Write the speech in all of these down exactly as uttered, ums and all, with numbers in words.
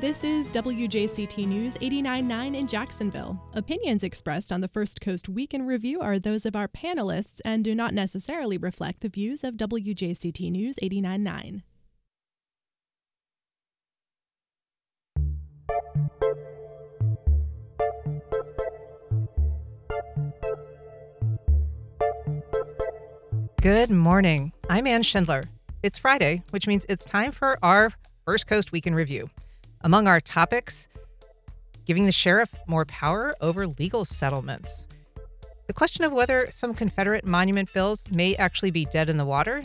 This is W J C T News eighty-nine point nine in Jacksonville. Opinions expressed on the First Coast Week in Review are those of our panelists and do not necessarily reflect the views of W J C T News eighty-nine point nine. Good morning. I'm Ann Schindler. It's Friday, which means it's time for our First Coast Week in Review. Among our topics, giving the sheriff more power over legal settlements, the question of whether some Confederate monument bills may actually be dead in the water,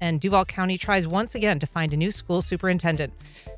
and Duval County tries once again to find a new school superintendent.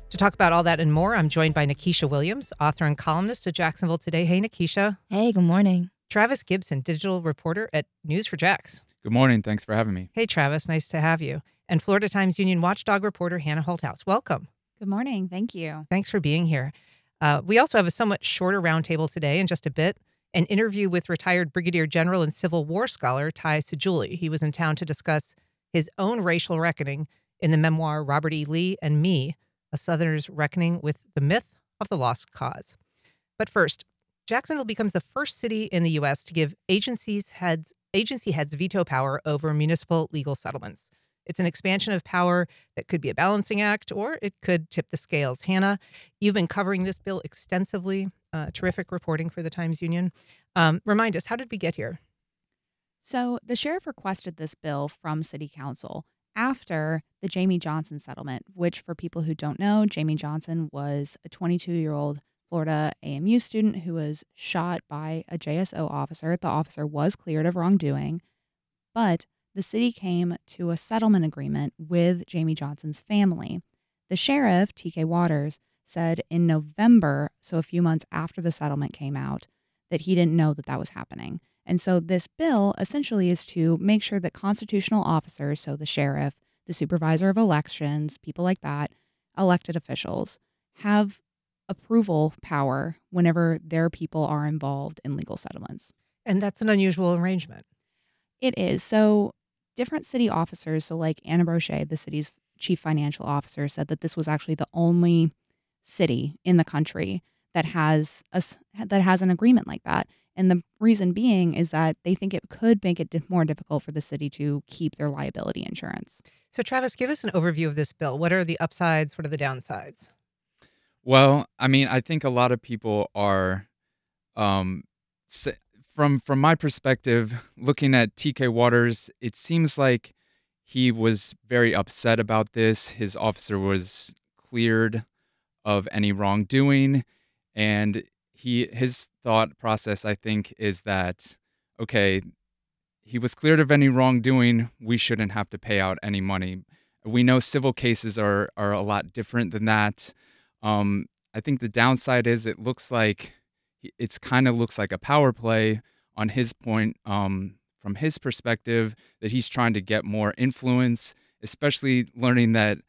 To talk about all that and more, I'm joined by Nakisha Williams, author and columnist to Jacksonville Today. Hey, Nakisha. Hey, good morning. Travis Gibson, digital reporter at News for Jax. Good morning. Thanks for having me. Hey, Travis. Nice to have you. And Florida Times Union Watchdog reporter Hannah Holthouse. Welcome. Good morning. Thank you. Thanks for being here. Uh, we also have a somewhat shorter roundtable today in just a bit, an interview with retired Brigadier General and Civil War scholar Ty Seidule. He was in town to discuss his own racial reckoning in the memoir Robert E. Lee and Me, A Southerner's Reckoning with the Myth of the Lost Cause. But first, Jacksonville becomes the first city in the U S to give agencies heads Agency heads veto power over municipal legal settlements. It's an expansion of power that could be a balancing act, or it could tip the scales. Hannah, you've been covering this bill extensively. Uh, terrific reporting for the Times Union. Um, remind us, how did we get here? So the sheriff requested this bill from City Council after the Jamie Johnson settlement, which, for people who don't know, Jamie Johnson was a twenty-two-year-old Florida A M U student who was shot by a J S O officer. The officer was cleared of wrongdoing, but the city came to a settlement agreement with Jamie Johnson's family. The sheriff, T K. Waters, said in November, so a few months after the settlement came out, that he didn't know that that was happening. And so this bill essentially is to make sure that constitutional officers, so the sheriff, the supervisor of elections, people like that, elected officials, have approval power whenever their people are involved in legal settlements. And that's an unusual arrangement. It is. So different city officers, so like Anna Brochet, the city's chief financial officer, said that this was actually the only city in the country that has a, that has an agreement like that. And the reason being is that they think it could make it more difficult for the city to keep their liability insurance. So Travis, give us an overview of this bill. What are the upsides? What are the downsides? Well, I mean, I think a lot of people are, um, from from my perspective, looking at T K. Waters, it seems like he was very upset about this. His officer was cleared of any wrongdoing, and he his thought process, I think, is that, okay, he was cleared of any wrongdoing. We shouldn't have to pay out any money. We know civil cases are are a lot different than that. Um, I think the downside is it looks like it's kind of looks like a power play on his point, um, from his perspective, that he's trying to get more influence, especially learning that,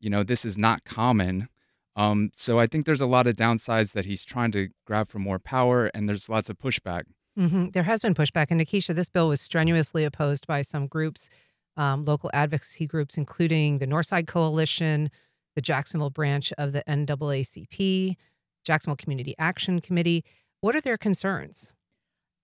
you know, this is not common. Um, so I think there's a lot of downsides that he's trying to grab for more power, and there's lots of pushback. Mm-hmm. There has been pushback. And Nakisha, this bill was strenuously opposed by some groups, um, local advocacy groups, including the Northside Coalition, the Jacksonville branch of the N double A C P, Jacksonville Community Action Committee. What are their concerns?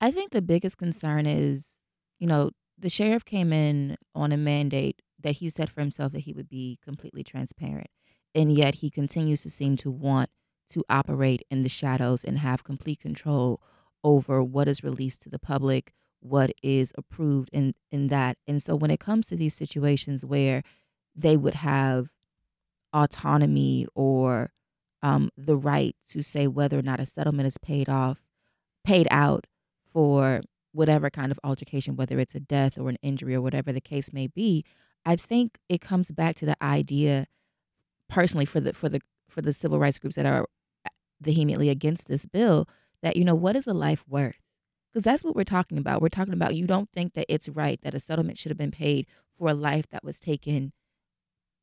I think the biggest concern is, you know, the sheriff came in on a mandate that he set for himself that he would be completely transparent, and yet he continues to seem to want to operate in the shadows and have complete control over what is released to the public, what is approved in, in that. And so when it comes to these situations where they would have autonomy or um, the right to say whether or not a settlement is paid off, paid out for whatever kind of altercation, whether it's a death or an injury or whatever the case may be, I think it comes back to the idea, personally, for the for the for the civil rights groups that are vehemently against this bill, that, you know, what is a life worth? Because that's what we're talking about. We're talking about, you don't think that it's right that a settlement should have been paid for a life that was taken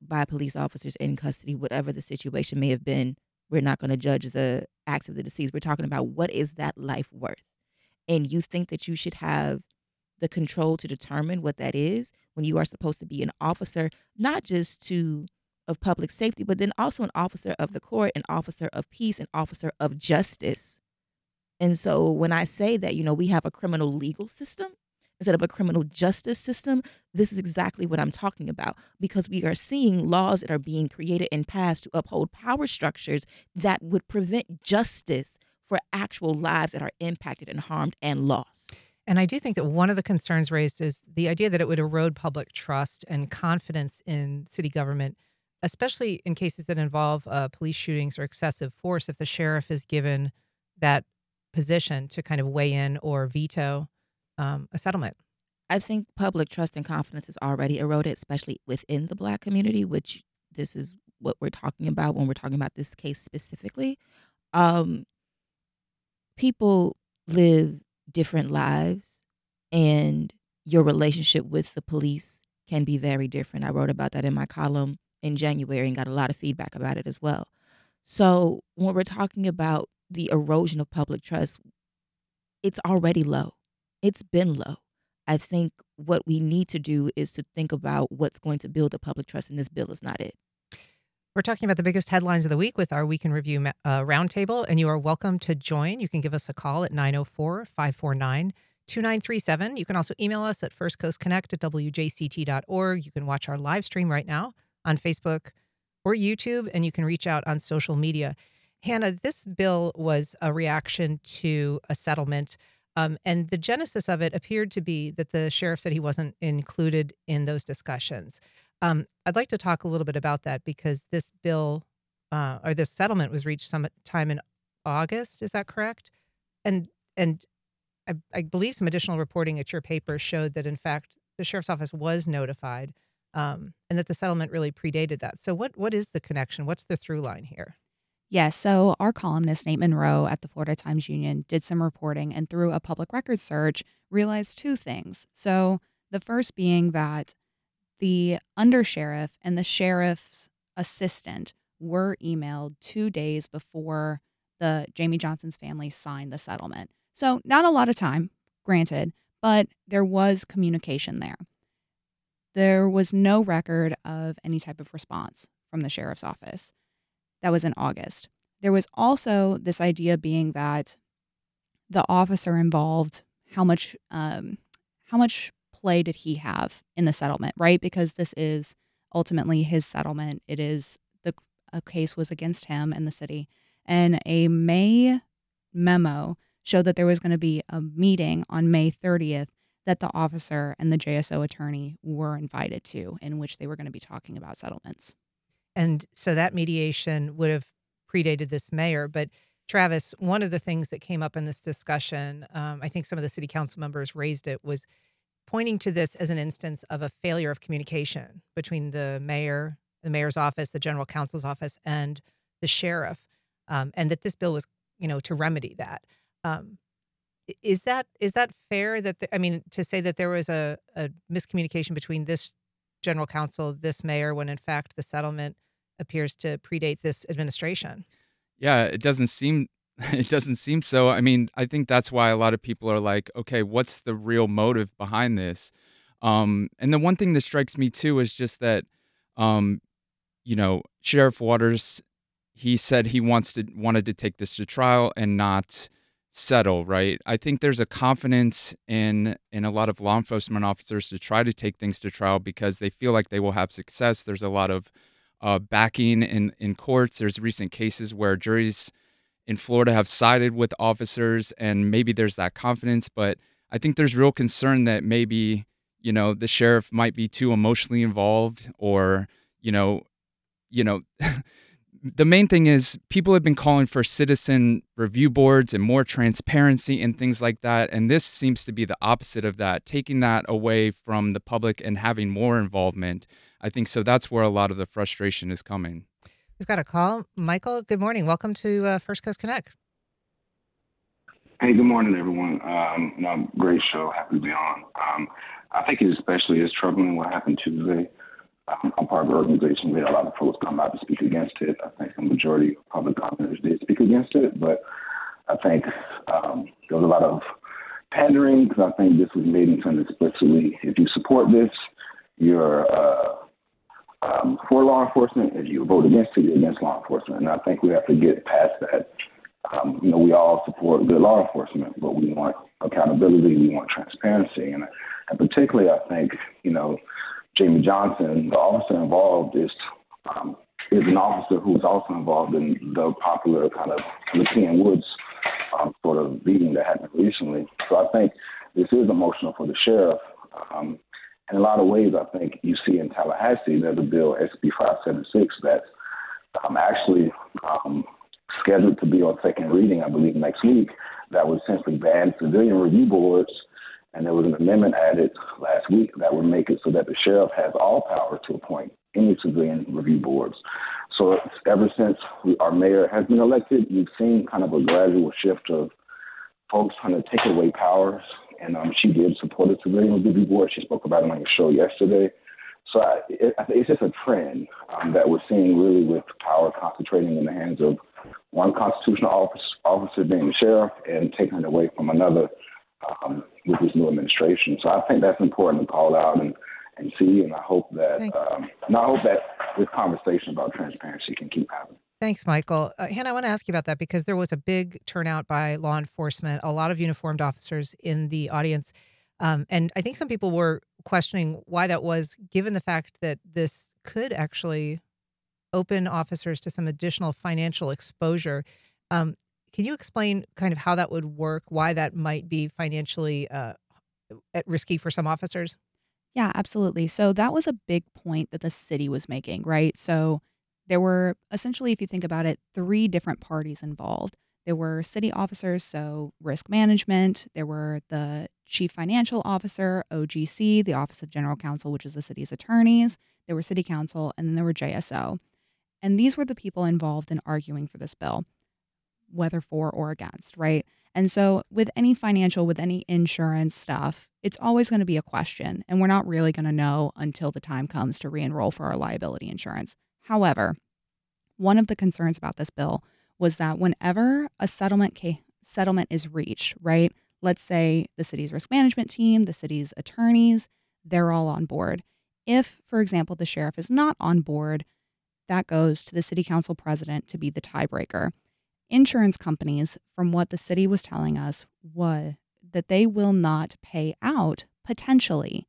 by police officers in custody, whatever the situation may have been. We're not going to judge the acts of the deceased. We're talking about, what is that life worth? And you think that you should have the control to determine what that is when you are supposed to be an officer, not just to of public safety, but then also an officer of the court, an officer of peace, an officer of justice. And so when I say that, you know, we have a criminal legal system instead of a criminal justice system, this is exactly what I'm talking about, because we are seeing laws that are being created and passed to uphold power structures that would prevent justice for actual lives that are impacted and harmed and lost. And I do think that one of the concerns raised is the idea that it would erode public trust and confidence in city government, especially in cases that involve uh, police shootings or excessive force, if the sheriff is given that position to kind of weigh in or veto um, a settlement. I think public trust and confidence is already eroded, especially within the Black community, which this is what we're talking about when we're talking about this case specifically. Um, people live different lives, and your relationship with the police can be very different. I wrote about that in my column in January and got a lot of feedback about it as well. So when we're talking about the erosion of public trust, it's already low. It's been low. I think what we need to do is to think about what's going to build the public trust, and this bill is not it. We're talking about the biggest headlines of the week with our Week in Review uh, Roundtable, and you are welcome to join. You can give us a call at nine oh four, five four nine, two nine three seven. You can also email us at first coast connect at w j c t dot org. You can watch our live stream right now on Facebook or YouTube, and you can reach out on social media. Hannah, this bill was a reaction to a settlement, um, and the genesis of it appeared to be that the sheriff said he wasn't included in those discussions. Um, I'd like to talk a little bit about that, because this bill uh, or this settlement was reached sometime in August. Is that correct? And and I, I believe some additional reporting at your paper showed that, in fact, the sheriff's office was notified um, and that the settlement really predated that. So what what is the connection? What's the through line here? Yeah, so our columnist, Nate Monroe at the Florida Times-Union, did some reporting and through a public records search realized two things. So the first being that the undersheriff and the sheriff's assistant were emailed two days before the Jamie Johnson's family signed the settlement. So not a lot of time, granted, but there was communication there. There was no record of any type of response from the sheriff's office. That was in August. There was also this idea being that the officer involved, how much, um, how much play did he have in the settlement, right? Because this is ultimately his settlement. It is the a case was against him and the city. And a May memo showed that there was going to be a meeting on May thirtieth that the officer and the J S O attorney were invited to, in which they were going to be talking about settlements. And so that mediation would have predated this mayor. But Travis, one of the things that came up in this discussion, um, I think some of the city council members raised it, was pointing to this as an instance of a failure of communication between the mayor, the mayor's office, the general counsel's office, and the sheriff, um, and that this bill was, you know, to remedy that. Um, is that is that fair? That the, I mean, to say that there was a, a miscommunication between this general counsel, this mayor, when in fact the settlement appears to predate this administration. Yeah, it doesn't seem. It doesn't seem so. I mean, I think that's why a lot of people are like, okay, what's the real motive behind this? Um, and the one thing that strikes me too is just that, um, you know, Sheriff Waters, he said he wants to wanted to take this to trial and not settle, right? I think there's a confidence in in a lot of law enforcement officers to try to take things to trial because they feel like they will have success. There's a lot of uh, backing in, in courts. There's recent cases where juries in Florida have sided with officers, and maybe there's that confidence, but I think there's real concern that maybe, you know, the sheriff might be too emotionally involved or, you know, you know, the main thing is people have been calling for citizen review boards and more transparency and things like that. And this seems to be the opposite of that, taking that away from the public and having more involvement. I think so. That's where a lot of the frustration is coming. We've got a call. Michael, good morning. Welcome to uh, First Coast Connect. Hey, good morning, everyone. Um, no, great show. Happy to be on. Um, I think it especially is troubling what happened Tuesday. Um, I'm part of an organization where a lot of folks come out to speak against it. I think the majority of public commentators did speak against it, but I think um, there was a lot of pandering because I think this was made into an explicitly, if you support this, you're... Uh, um, for law enforcement. If you vote against it, you're against law enforcement. And I think we have to get past that. Um, you know, we all support good law enforcement, but we want accountability, we want transparency. And, and particularly, I think, you know, Jamie Johnson, the officer involved, is um, is an officer who's also involved in the popular kind of Lucian Woods um, sort of beating that happened recently. So I think this is emotional for the sheriff. Um, in a lot of ways, I think you see in Tallahassee, there's a bill, S B five seventy-six, that's um, actually um, scheduled to be on second reading, I believe, next week, that would essentially ban civilian review boards. And there was an amendment added last week that would make it so that the sheriff has all power to appoint any civilian review boards. So it's, ever since we, our mayor has been elected, you've seen kind of a gradual shift of folks trying to take away powers. And um, she did support a civilian review board. She spoke about it on your show yesterday. So I, it, I think it's just a trend um, that we're seeing really with power concentrating in the hands of one constitutional office, officer being the sheriff and taking it away from another um, with this new administration. So I think that's important to call out and, and see. And I hope that um, and I hope that this conversation about transparency can keep happening. Thanks, Michael. Uh, Hannah, I want to ask you about that because there was a big turnout by law enforcement, a lot of uniformed officers in the audience. Um, and I think some people were questioning why that was, given the fact that this could actually open officers to some additional financial exposure. Um, can you explain kind of how that would work, why that might be financially uh, at risky for some officers? Yeah, absolutely. So that was a big point that the city was making, right? So there were essentially, if you think about it, three different parties involved. There were city officers, so risk management. There were the chief financial officer, O G C, the Office of General Counsel, which is the city's attorneys. There were city council, and then there were J S O. And these were the people involved in arguing for this bill, whether for or against, right? And so with any financial, with any insurance stuff, it's always going to be a question. And we're not really going to know until the time comes to re-enroll for our liability insurance. However, one of the concerns about this bill was that whenever a settlement ca- settlement is reached, right, let's say the city's risk management team, the city's attorneys, they're all on board. If, for example, the sheriff is not on board, that goes to the city council president to be the tiebreaker. Insurance companies, from what the city was telling us, was that they will not pay out potentially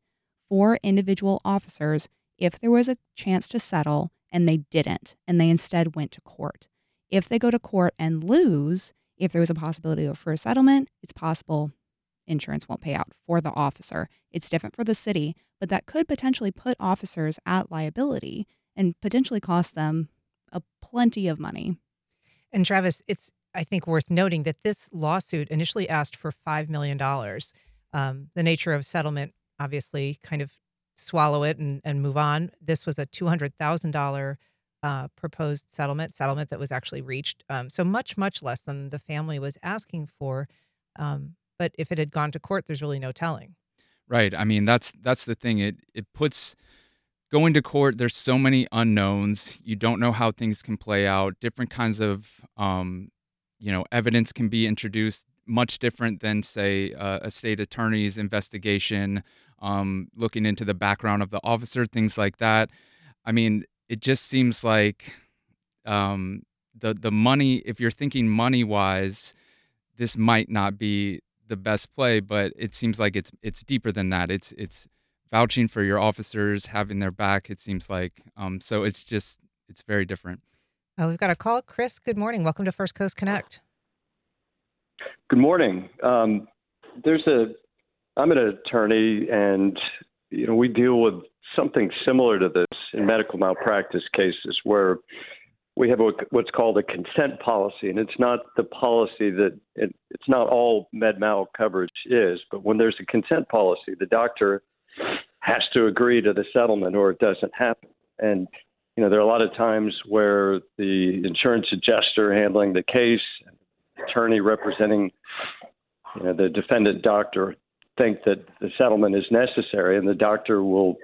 for individual officers if there was a chance to settle and they didn't, and they instead went to court. If they go to court and lose, if there was a possibility for a settlement, it's possible insurance won't pay out for the officer. It's different for the city, but that could potentially put officers at liability and potentially cost them a plenty of money. And Travis, it's, I think, worth noting that this lawsuit initially asked for five million dollars. Um, the nature of settlement, obviously, kind of swallow it and, and move on. This was a two hundred thousand dollars uh, proposed settlement, settlement that was actually reached. Um, so much, much less than the family was asking for. Um, but if it had gone to court, there's really no telling. Right. I mean, that's that's the thing. It it puts... Going to court, there's so many unknowns. You don't know how things can play out. Different kinds of, um, you know, evidence can be introduced, much different than, say, uh, a state attorney's investigation, um, looking into the background of the officer, things like that. I mean, it just seems like um, the the money, if you're thinking money-wise, this might not be the best play, but it seems like it's it's deeper than that. It's it's vouching for your officers, having their back, it seems like. Um, so it's just, it's very different. Uh, we've got a call. Chris, good morning. Welcome to First Coast Connect. Good morning. Um, there's a, I'm an attorney, and, you know, we deal with something similar to this in medical malpractice cases where we have a, what's called a consent policy. And it's not the policy that, it, it's not all med mal coverage is, but when there's a consent policy, the doctor has to agree to the settlement or it doesn't happen. And, you know, there are a lot of times where the insurance adjuster handling the case, attorney representing, you know, the defendant doctor think that the settlement is necessary, and the doctor will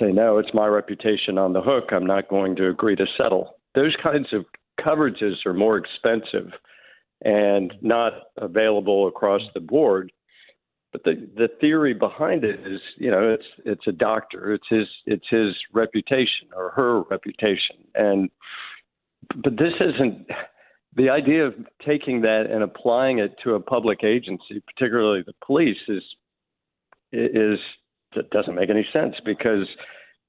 say, no, it's my reputation on the hook. I'm not going to agree to settle. Those kinds of coverages are more expensive and not available across the board. But the, the theory behind it is, you know, it's it's a doctor. It's his it's his reputation or her reputation. And but this isn't the idea of taking that and applying it to a public agency, particularly the police, is is that doesn't make any sense because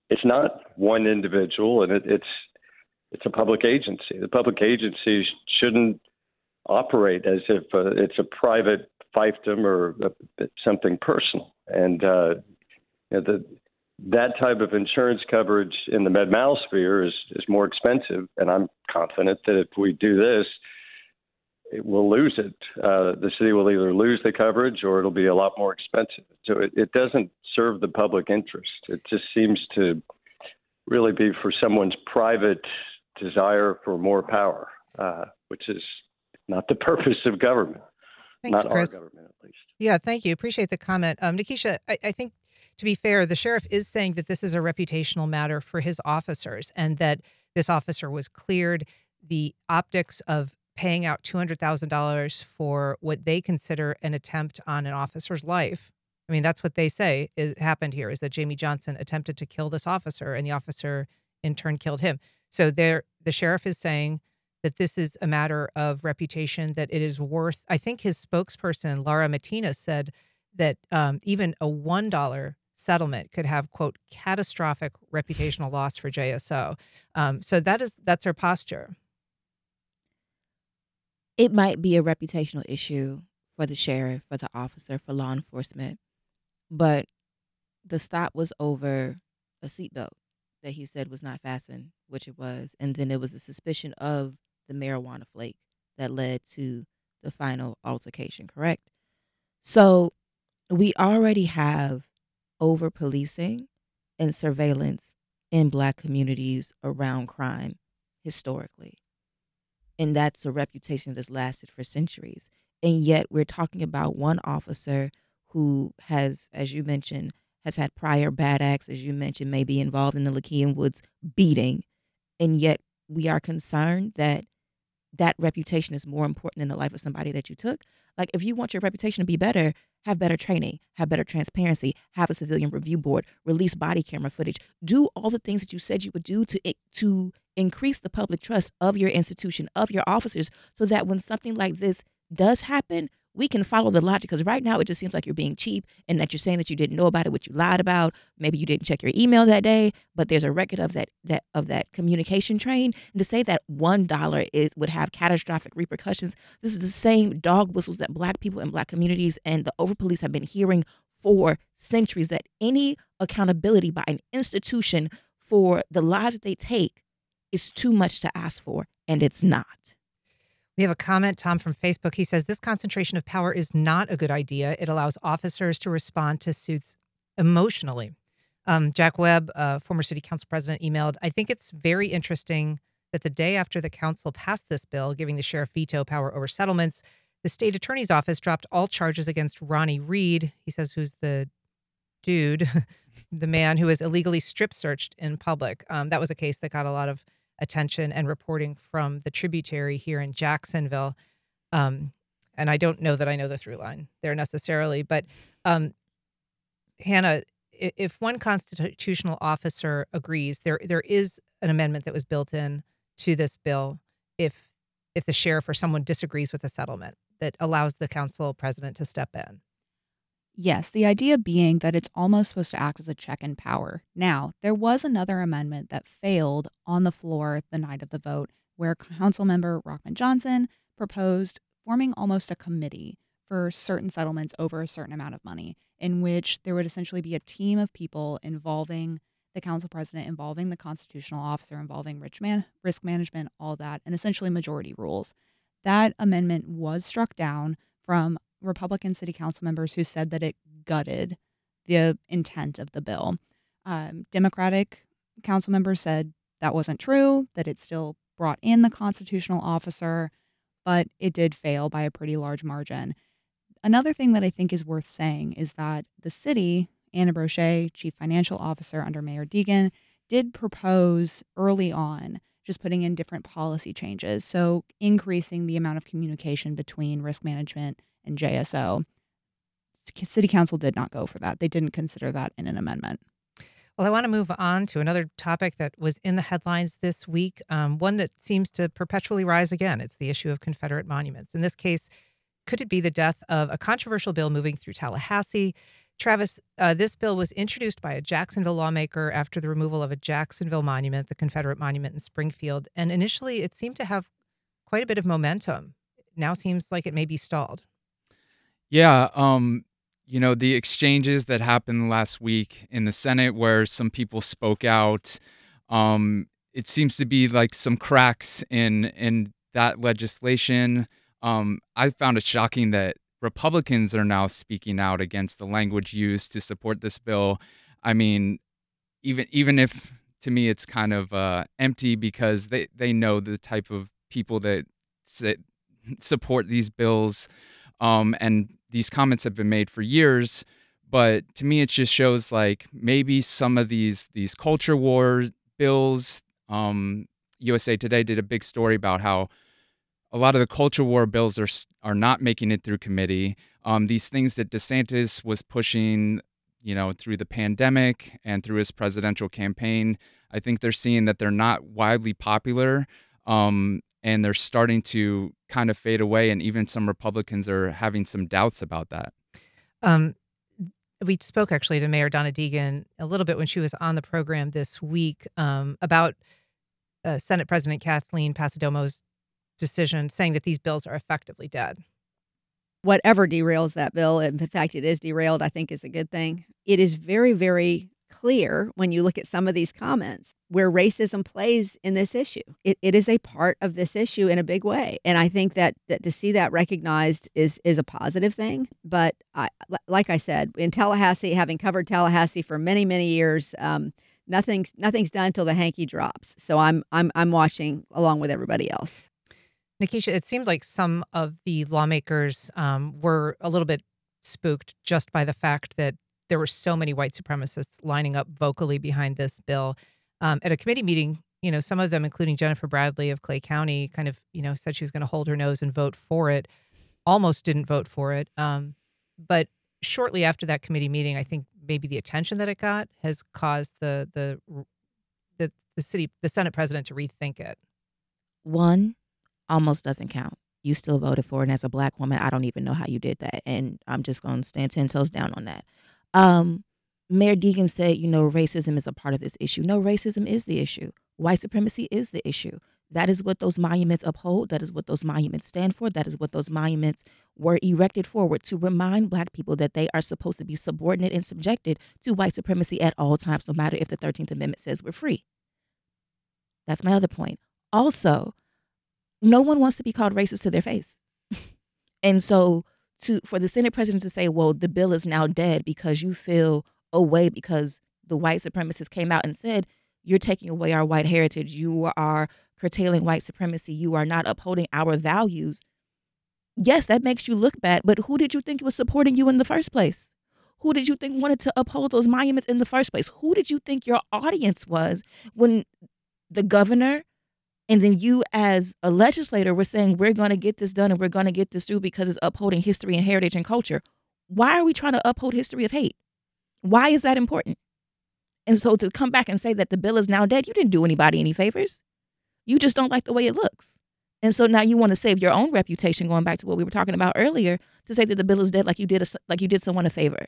it's not one individual and it, it's it's a public agency. The public agency shouldn't operate as if uh, it's a private fiefdom or uh, something personal. And uh, you know, the, that type of insurance coverage in the med mal sphere is, is more expensive. And I'm confident that if we do this, it will lose it. Uh, the city will either lose the coverage or it'll be a lot more expensive. So it, it doesn't serve the public interest. It just seems to really be for someone's private desire for more power, uh, which is not the purpose of government. Thanks, not Chris. Our government, at least. Yeah, thank you. Appreciate the comment. Um, Nakisha, I, I think, to be fair, the sheriff is saying that this is a reputational matter for his officers and that this officer was cleared. The optics of paying out two hundred thousand dollars for what they consider an attempt on an officer's life. I mean, that's what they say is happened here, is that Jamie Johnson attempted to kill this officer and the officer in turn killed him. So there, the sheriff is saying that this is a matter of reputation, that it is worth, I think his spokesperson, Lara Matina, said that um, even a one dollar settlement could have, quote, catastrophic reputational loss for J S O. Um, so that is, that's her posture. It might be a reputational issue for the sheriff, for the officer, for law enforcement, but the stop was over a seatbelt that he said was not fastened, which it was. And then it was a suspicion of the marijuana flake that led to the final altercation, correct? So we already have over policing and surveillance in Black communities around crime historically. And that's a reputation that's lasted for centuries. And yet we're talking about one officer who has, as you mentioned, has had prior bad acts, as you mentioned, may be involved in the Lucian Woods beating. And yet we are concerned that that reputation is more important than the life of somebody that you took. Like, if you want your reputation to be better, have better training, have better transparency, have a civilian review board, release body camera footage, do all the things that you said you would do to to increase the public trust of your institution, of your officers, so that when something like this does happen, we can follow the logic. Because right now it just seems like you're being cheap and that you're saying that you didn't know about it, what you lied about. Maybe you didn't check your email that day, but there's a record of that that of that communication train. And to say that one dollar is would have catastrophic repercussions, this is the same dog whistles that Black people in Black communities and the over police have been hearing for centuries, that any accountability by an institution for the lives they take is too much to ask for, and it's not. We have a comment, Tom, from Facebook. He says, this concentration of power is not a good idea. It allows officers to respond to suits emotionally. Um, Jack Webb, uh, former city council president, emailed, I think it's very interesting that the day after the council passed this bill, giving the sheriff veto power over settlements, the state attorney's office dropped all charges against Ronnie Reed. He says, who's the dude, the man who was illegally strip searched in public. Um, that was a case that got a lot of attention and reporting from the Tributary here in Jacksonville. Um, and I don't know that I know the through line there necessarily, but um, Hannah, if one constitutional officer agrees, there there is an amendment that was built in to this bill if if the sheriff or someone disagrees with a settlement that allows the council president to step in. Yes, the idea being that it's almost supposed to act as a check in power. Now, there was another amendment that failed on the floor the night of the vote, where Councilmember Rockman Johnson proposed forming almost a committee for certain settlements over a certain amount of money, in which there would essentially be a team of people involving the council president, involving the constitutional officer, involving rich man, risk management, all that, and essentially majority rules. That amendment was struck down from Republican city council members who said that it gutted the intent of the bill. Um, Democratic council members said that wasn't true, that it still brought in the constitutional officer, but it did fail by a pretty large margin. Another thing that I think is worth saying is that the city, Anna Brochet, chief financial officer under Mayor Deegan, did propose early on just putting in different policy changes. So increasing the amount of communication between risk management and J S O. city council did not go for that. They didn't consider that in an amendment. Well, I want to move on to another topic that was in the headlines this week, um, one that seems to perpetually rise again. It's the issue of Confederate monuments. In this case, could it be the death of a controversial bill moving through Tallahassee? Travis, uh, this bill was introduced by a Jacksonville lawmaker after the removal of a Jacksonville monument, the Confederate monument in Springfield. And initially, it seemed to have quite a bit of momentum. It now seems like it may be stalled. Yeah, um... You know, the exchanges that happened last week in the Senate where some people spoke out, um, it seems to be like some cracks in in that legislation. Um, I found it shocking that Republicans are now speaking out against the language used to support this bill. I mean, even even if to me it's kind of uh, empty because they, they know the type of people that sit, support these bills. Um, and these comments have been made for years, but to me, it just shows like maybe some of these these culture war bills. Um, U S A Today did a big story about how a lot of the culture war bills are are not making it through committee. Um, these things that DeSantis was pushing, you know, through the pandemic and through his presidential campaign, I think they're seeing that they're not widely popular. Um, And they're starting to kind of fade away. And even some Republicans are having some doubts about that. Um, we spoke actually to Mayor Donna Deegan a little bit when she was on the program this week um, about uh, Senate President Kathleen Pasadomo's decision saying that these bills are effectively dead. Whatever derails that bill, in fact, it is derailed, I think is a good thing. It is very, very clear when you look at some of these comments where racism plays in this issue. It it is a part of this issue in a big way. And I think that, that to see that recognized is is a positive thing. But I, like I said, in Tallahassee, having covered Tallahassee for many, many years, um, nothing's nothing's done till the hanky drops. So I'm I'm I'm watching along with everybody else. Nakisha, it seemed like some of the lawmakers um, were a little bit spooked just by the fact that there were so many white supremacists lining up vocally behind this bill. Um, at a committee meeting, you know, some of them, including Jennifer Bradley of Clay County, kind of, you know, said she was going to hold her nose and vote for it, almost didn't vote for it. Um, but shortly after that committee meeting, I think maybe the attention that it got has caused the the the, the city, the Senate president to rethink it. One almost doesn't count. You still voted for it. And as a black woman, I don't even know how you did that. And I'm just going to stand ten toes down on that. Um, Mayor Deegan said, you know, racism is a part of this issue. No, racism is the issue. White supremacy is the issue. That is what those monuments uphold. That is what those monuments stand for. That is what those monuments were erected for, to remind black people that they are supposed to be subordinate and subjected to white supremacy at all times, no matter if the thirteenth Amendment says we're free. That's my other point. Also, no one wants to be called racist to their face. And so To, for the Senate president to say, well, the bill is now dead because you feel away because the white supremacists came out and said, you're taking away our white heritage. You are curtailing white supremacy. You are not upholding our values. Yes, that makes you look bad. But who did you think was supporting you in the first place? Who did you think wanted to uphold those monuments in the first place? Who did you think your audience was when the governor and then you as a legislator were saying, we're going to get this done and we're going to get this through because it's upholding history and heritage and culture? Why are we trying to uphold history of hate? Why is that important? And so to come back and say that the bill is now dead, you didn't do anybody any favors. You just don't like the way it looks. And so now you want to save your own reputation, going back to what we were talking about earlier, to say that the bill is dead like you did a, like you did someone a favor.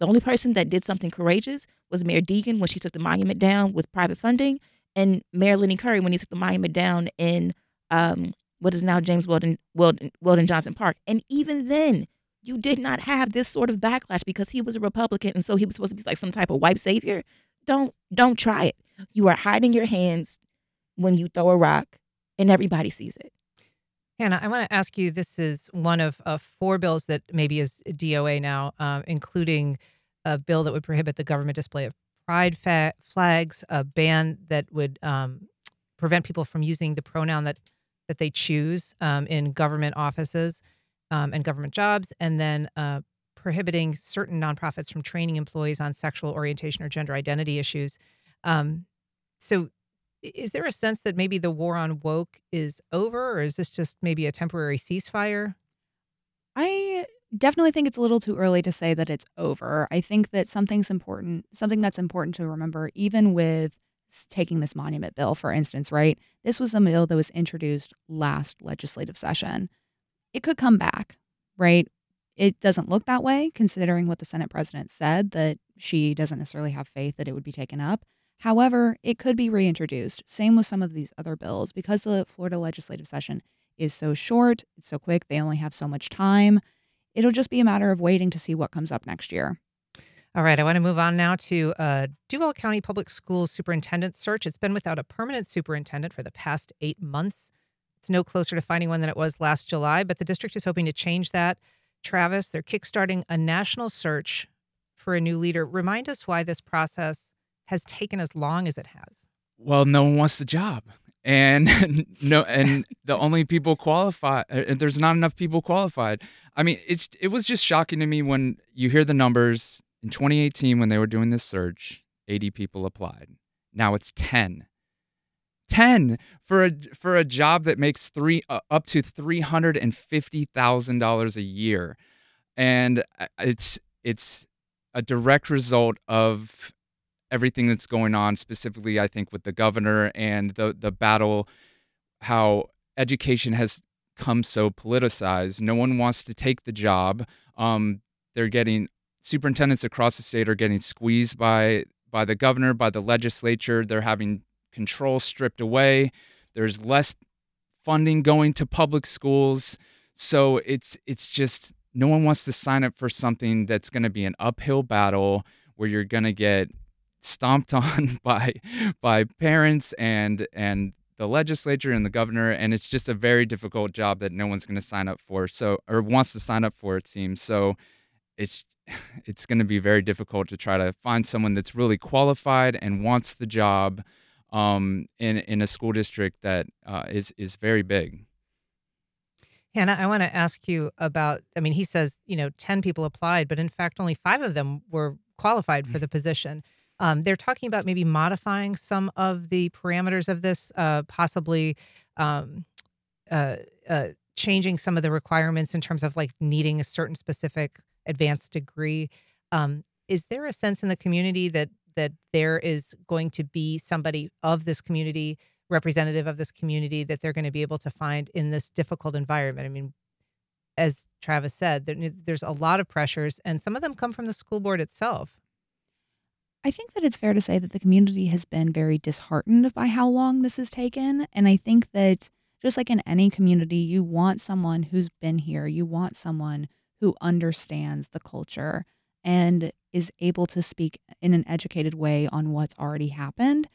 The only person that did something courageous was Mayor Deegan when she took the monument down with private funding, and Mayor Lenny Curry when he took the monument down in um, what is now James Weldon, Weldon, Weldon Johnson Park. And even then, you did not have this sort of backlash because he was a Republican, and so he was supposed to be like some type of white savior. Don't don't try it. You are hiding your hands when you throw a rock, and everybody sees it. Hannah, I want to ask you, this is one of uh, four bills that maybe is D O A now, uh, including a bill that would prohibit the government display of pride fa- flags, a ban that would um, prevent people from using the pronoun that, that they choose um, in government offices um, and government jobs, and then uh, prohibiting certain nonprofits from training employees on sexual orientation or gender identity issues. Um, so is there a sense that maybe the war on woke is over, or is this just maybe a temporary ceasefire? I definitely think it's a little too early to say that it's over. I think that something's important, something that's important to remember, even with taking this monument bill, for instance, right? This was a bill that was introduced last legislative session. It could come back, right? It doesn't look that way, considering what the Senate president said, that she doesn't necessarily have faith that it would be taken up. However, it could be reintroduced. Same with some of these other bills. Because the Florida legislative session is so short, it's so quick, they only have so much time, it'll just be a matter of waiting to see what comes up next year. All right, I want to move on now to uh, Duval County Public Schools superintendent search. It's been without a permanent superintendent for the past eight months. It's no closer to finding one than it was last July, but the district is hoping to change that. Travis, they're kickstarting a national search for a new leader. Remind us why this process has taken as long as it has. Well, no one wants the job. And no, and the only people qualified, there's not enough people qualified. I mean, it's it was just shocking to me when you hear the numbers. In twenty eighteen, when they were doing this search, eighty people applied. Now it's ten. ten for a for a job that makes three uh, up to three hundred fifty thousand dollars a year. And it's it's a direct result of everything that's going on, specifically, I think, with the governor and the, the battle, how education has come so politicized. No one wants to take the job. Um, they're getting superintendents across the state are getting squeezed by by the governor, by the legislature. They're having control stripped away. There's less funding going to public schools. So it's it's just no one wants to sign up for something that's going to be an uphill battle where you're going to get stomped on by by parents and and the legislature and the governor, and it's just a very difficult job that no one's going to sign up for, so or wants to sign up for, it seems. So it's it's going to be very difficult to try to find someone that's really qualified and wants the job um, in in a school district that uh, is is very big. Hannah, I want to ask you about, I mean, he says, you know, ten people applied, but in fact, only five of them were qualified for the position. Um, they're talking about maybe modifying some of the parameters of this, uh, possibly um, uh, uh, changing some of the requirements in terms of like needing a certain specific advanced degree. Um, is there a sense in the community that that there is going to be somebody of this community, representative of this community, that they're going to be able to find in this difficult environment? I mean, as Travis said, there, there's a lot of pressures, and some of them come from the school board itself. I think that it's fair to say that the community has been very disheartened by how long this has taken. And I think that just like in any community, you want someone who's been here. You want someone who understands the culture and is able to speak in an educated way on what's already happened.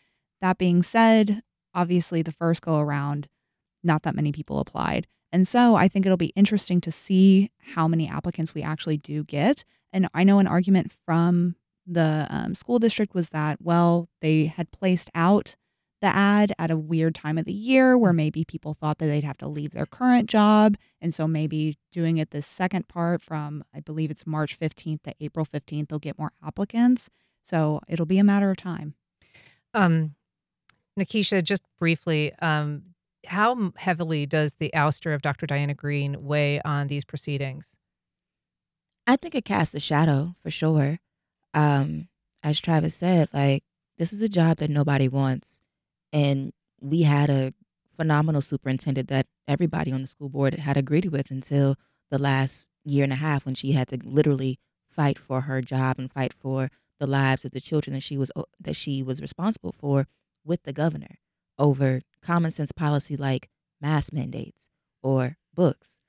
That being said, obviously the first go around, not that many people applied. And so I think it'll be interesting to see how many applicants we actually do get. And I know an argument from the um, school district was that, well, they had placed out the ad at a weird time of the year where maybe people thought that they'd have to leave their current job. And so maybe doing it this second part from, I believe it's March fifteenth to April fifteenth, they'll get more applicants. So it'll be a matter of time. Um, Nakisha, just briefly, um, how heavily does the ouster of Doctor Diana Green weigh on these proceedings? I think it casts a shadow for sure. Um, as Travis said, like, this is a job that nobody wants. And we had a phenomenal superintendent that everybody on the school board had agreed with until the last year and a half when she had to literally fight for her job and fight for the lives of the children that she was that she was responsible for with the governor over common sense policy like mask mandates or books.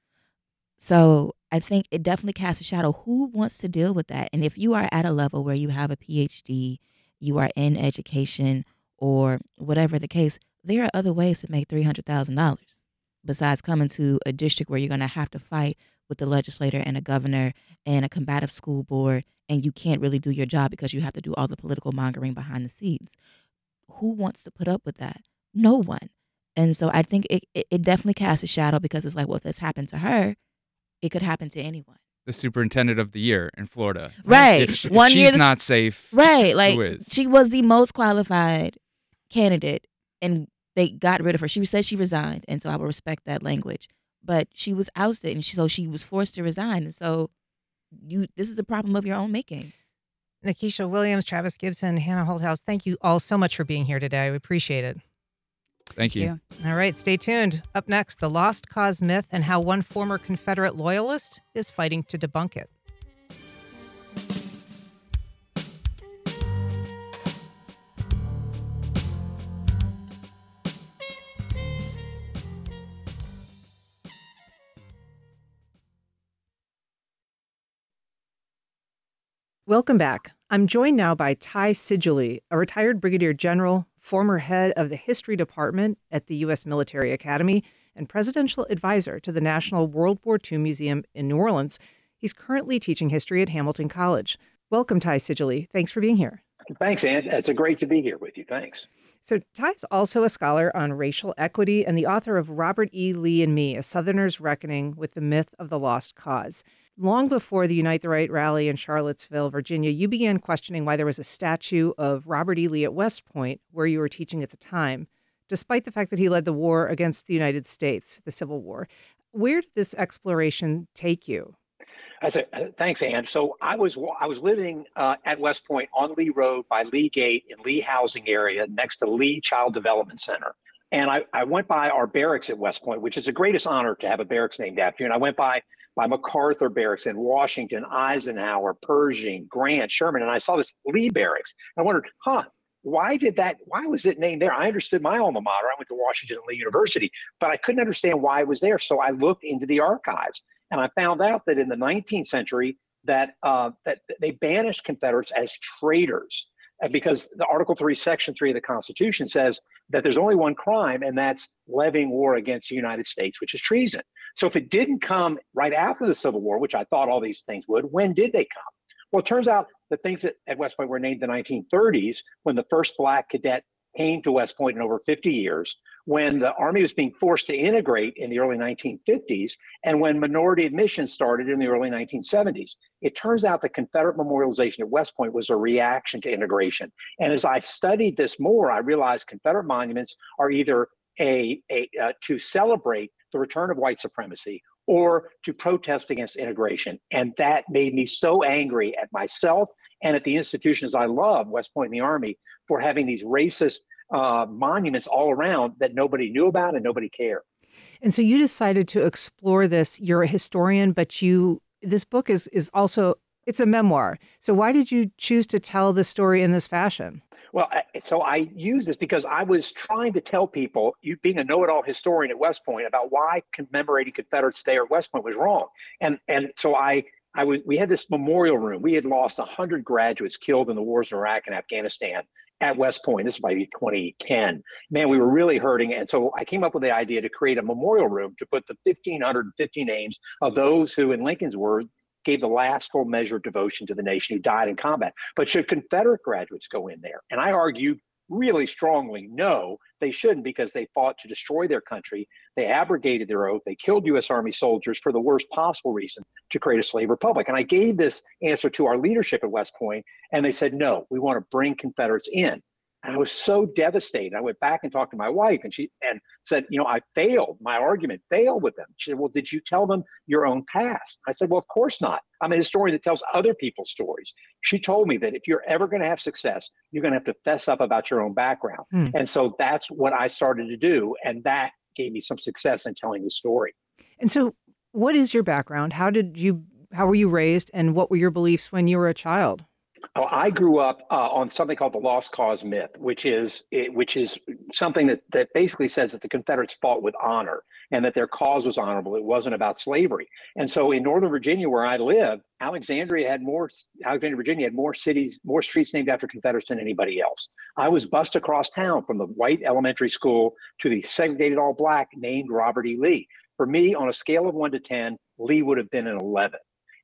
So I think it definitely casts a shadow. Who wants to deal with that? And if you are at a level where you have a P H D, you are in education or whatever the case, there are other ways to make three hundred thousand dollars besides coming to a district where you're going to have to fight with the legislator and a governor and a combative school board, and you can't really do your job because you have to do all the political mongering behind the scenes. Who wants to put up with that? No one. And so I think it, it, it definitely casts a shadow because it's like, well, if this happened to her, it could happen to anyone. The superintendent of the year in Florida. Right. If, if One she's year the, not safe. Right. Like, who is? She was the most qualified candidate and they got rid of her. She said she resigned. And so I will respect that language. but she was ousted, and she, so she was forced to resign. And so you, this is a problem of your own making. Nakisha Williams, Travis Gibson, Hannah Holthouse, thank you all so much for being here today. We appreciate it. Thank you. Thank you. All right, stay tuned. Up next, the Lost Cause myth and how one former Confederate loyalist is fighting to debunk it. Welcome back. I'm joined now by Ty Seidule, a retired brigadier general, former head of the history department at the U S Military Academy, and presidential advisor to the National World War Two Museum in New Orleans. He's currently teaching history at Hamilton College. Welcome, Ty Seidule. Thanks for being here. Thanks, Ann. It's great to be here with you. Thanks. So Ty's also a scholar on racial equity and the author of Robert E. Lee and Me, A Southerner's Reckoning with the Myth of the Lost Cause. Long before the Unite the Right rally in Charlottesville, Virginia, you began questioning why there was a statue of Robert E. Lee at West Point, where you were teaching at the time, despite the fact that he led the war against the United States, the Civil War. Where did this exploration take you? I said, uh, thanks, Ann. So I was I was living uh, at West Point on Lee Road by Lee Gate in Lee Housing Area next to Lee Child Development Center. And I, I went by our barracks at West Point, which is the greatest honor to have a barracks named after you. And I went by by MacArthur Barracks in Washington, Eisenhower, Pershing, Grant, Sherman. And I saw this Lee Barracks. And I wondered, huh, why did that, why was it named there? I understood my alma mater. I went to Washington and Lee University, but I couldn't understand why it was there. So I looked into the archives. And I found out that in the nineteenth century that uh, that they banished Confederates as traitors, because the Article three, Section three of the Constitution says that there's only one crime, and that's levying war against the United States, which is treason. So if it didn't come right after the Civil War, which I thought all these things would, when did they come? Well, it turns out the things that at West Point were named in the nineteen thirties, when the first black cadet came to West Point in over fifty years, when the Army was being forced to integrate in the early nineteen fifties, and when minority admissions started in the early nineteen seventies. It turns out the Confederate memorialization at West Point was a reaction to integration. And as I studied this more, I realized Confederate monuments are either a, a uh, to celebrate the return of white supremacy or to protest against integration. And that made me so angry at myself and at the institutions I love, West Point and the Army, for having these racist uh, monuments all around that nobody knew about and nobody cared. And so you decided to explore this. You're a historian, but you this book is is also, it's a memoir. So why did you choose to tell the story in this fashion? Well, so I use this because I was trying to tell people, you being a know-it-all historian at West Point, about why commemorating Confederates there at West Point was wrong. And and so I I was we had this memorial room. We had lost one hundred graduates killed in the wars in Iraq and Afghanistan at West Point. This might be twenty ten. Man, we were really hurting. And so I came up with the idea to create a memorial room to put the one thousand five hundred fifty names of those who, in Lincoln's words, gave the last full measure of devotion to the nation, who died in combat. But should Confederate graduates go in there? And I argued really strongly, no, they shouldn't, because they fought to destroy their country. They abrogated their oath. They killed U S Army soldiers for the worst possible reason, to create a slave republic. And I gave this answer to our leadership at West Point, and they said, no, we want to bring Confederates in. And I was so devastated. I went back and talked to my wife, and she and said, you know, I failed. My argument failed with them. She said, well, did you tell them your own past? I said, well, of course not. I'm a historian that tells other people's stories. She told me that if you're ever going to have success, you're going to have to fess up about your own background. Mm. And so that's what I started to do. And that gave me some success in telling the story. And so what is your background? How did you how were you raised? And what were your beliefs when you were a child? Oh, I grew up uh, on something called the Lost Cause myth, which is it, which is something that, that basically says that the Confederates fought with honor and that their cause was honorable. It wasn't about slavery. And so in Northern Virginia, where I live, Alexandria had more, Alexandria, Virginia had more cities, more streets named after Confederates than anybody else. I was bussed across town from the white elementary school to the segregated all black named Robert E. Lee. For me, on a scale of one to ten, Lee would have been an eleven.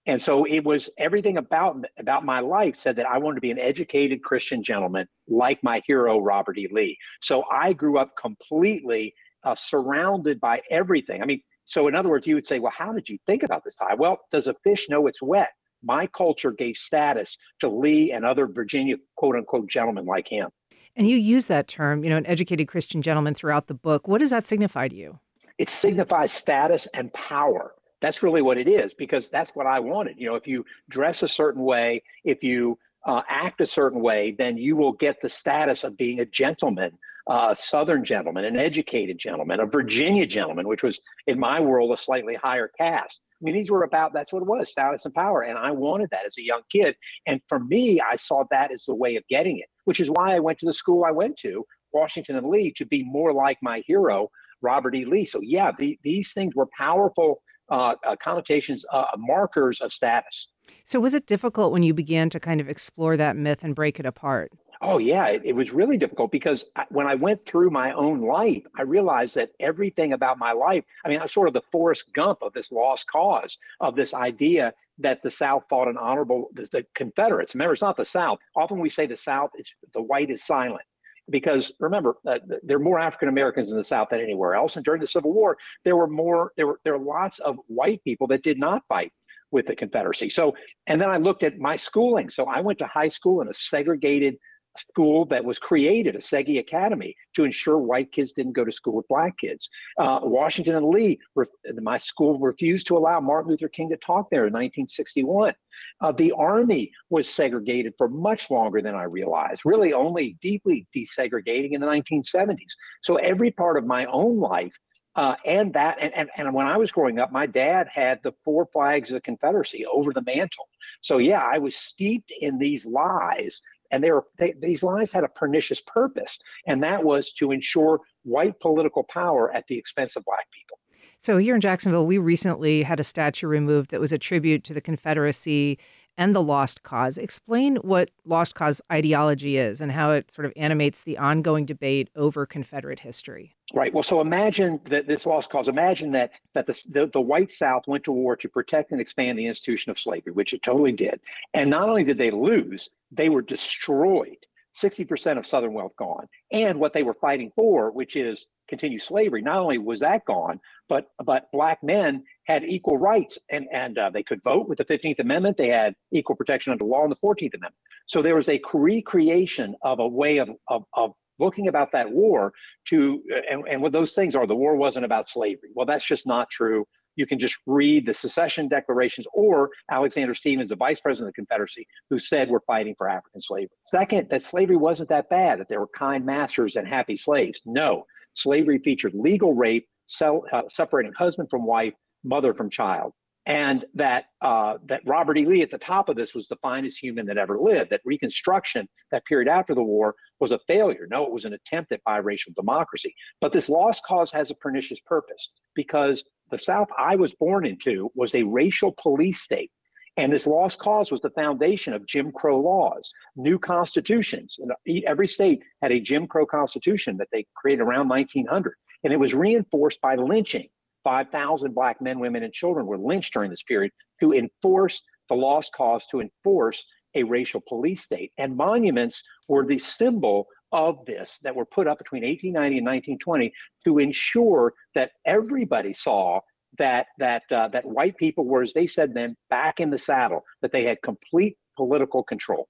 And so it was everything about about my life said that I wanted to be an educated Christian gentleman like my hero, Robert E. Lee. So I grew up completely uh, surrounded by everything. I mean, so in other words, you would say, well, how did you think about this? I, well, does a fish know it's wet? My culture gave status to Lee and other Virginia, quote unquote, gentlemen like him. And you use that term, you know, an educated Christian gentleman throughout the book. What does that signify to you? It signifies status and power. That's really what it is, because that's what I wanted. You know, if you dress a certain way, if you uh, act a certain way, then you will get the status of being a gentleman, uh, a Southern gentleman, an educated gentleman, a Virginia gentleman, which was, in my world, a slightly higher caste. I mean, these were about, that's what it was, status and power. And I wanted that as a young kid. And for me, I saw that as the way of getting it, which is why I went to the school I went to, Washington and Lee, to be more like my hero, Robert E. Lee. So yeah, the, these things were powerful Uh, uh, connotations, uh, markers of status. So was it difficult when you began to kind of explore that myth and break it apart? Oh, yeah, it, it was really difficult, because I, when I went through my own life, I realized that everything about my life, I mean, I was sort of the Forrest Gump of this lost cause, of this idea that the South fought an honorable, the, the Confederates. Remember, it's not the South. Often we say the South, it's, the white is silent. Because remember, uh, there are more African Americans in the South than anywhere else. And during the Civil War, there were more, there were there were lots of white people that did not fight with the Confederacy. So, and then I looked at my schooling. So I went to high school in a segregated school that was created, a Segi Academy, to ensure white kids didn't go to school with black kids. Uh, Washington and Lee, ref- my school refused to allow Martin Luther King to talk there in nineteen sixty-one. Uh, the Army was segregated for much longer than I realized, really only deeply desegregating in the nineteen seventies. So every part of my own life, uh, and that, and, and, and when I was growing up, my dad had the four flags of the Confederacy over the mantle. So yeah, I was steeped in these lies. And they were, they, these lies had a pernicious purpose, and that was to ensure white political power at the expense of black people. So here in Jacksonville, we recently had a statue removed that was a tribute to the Confederacy and the Lost Cause. Explain what Lost Cause ideology is and how it sort of animates the ongoing debate over Confederate history. Right. Well, so imagine that this Lost Cause, imagine that that the, the the white South went to war to protect and expand the institution of slavery, which it totally did. And not only did they lose, they were destroyed. sixty percent of Southern wealth gone. And what they were fighting for, which is continued slavery, not only was that gone, but but black men had equal rights, and, and uh, they could vote with the fifteenth amendment. They had equal protection under law in the fourteenth amendment. So there was a recreation of a way of, of, of looking about that war to, and, and what those things are, the war wasn't about slavery. Well, that's just not true. You can just read the secession declarations or Alexander Stevens, the vice president of the Confederacy, who said we're fighting for African slavery. Second, that slavery wasn't that bad, that there were kind masters and happy slaves. No, slavery featured legal rape, sell, uh, separating husband from wife, mother from child. And that uh, that Robert E. Lee at the top of this was the finest human that ever lived, that Reconstruction, that period after the war, was a failure. No, it was an attempt at biracial democracy. But this Lost Cause has a pernicious purpose, because the South I was born into was a racial police state. And this Lost Cause was the foundation of Jim Crow laws, new constitutions. And every state had a Jim Crow constitution that they created around nineteen hundred. And it was reinforced by lynching. five thousand black men, women, and children were lynched during this period to enforce the Lost Cause, to enforce a racial police state. And monuments were the symbol of this that were put up between eighteen ninety and nineteen twenty to ensure that everybody saw that that uh, that white people were, as they said then, back in the saddle, that they had complete political control.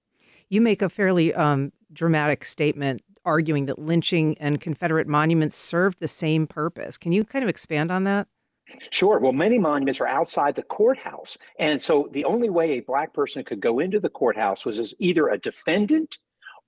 You make a fairly um, dramatic statement arguing that lynching and Confederate monuments served the same purpose. Can you kind of expand on that? Sure. Well, many monuments are outside the courthouse. And so the only way a black person could go into the courthouse was as either a defendant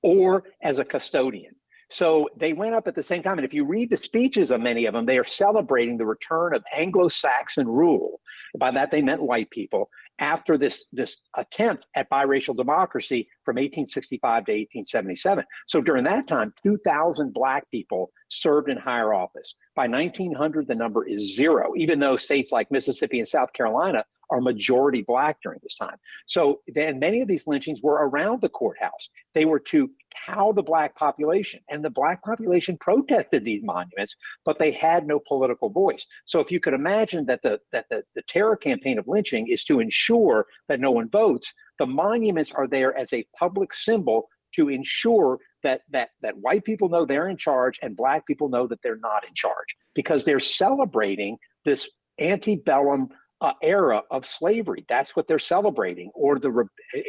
or as a custodian. So they went up at the same time. And if you read the speeches of many of them, they are celebrating the return of Anglo-Saxon rule. By that, they meant white people. After this, this attempt at biracial democracy from eighteen sixty-five to eighteen seventy-seven. So during that time, two thousand black people served in higher office. By nineteen hundred, the number is zero, even though states like Mississippi and South Carolina are majority black during this time. So then many of these lynchings were around the courthouse. They were to cow the black population, and the black population protested these monuments, but they had no political voice. So if you could imagine that the that the, the terror campaign of lynching is to ensure that no one votes, the monuments are there as a public symbol to ensure that that that white people know they're in charge and black people know that they're not in charge, because they're celebrating this antebellum Uh, era of slavery. That's what they're celebrating, or the re-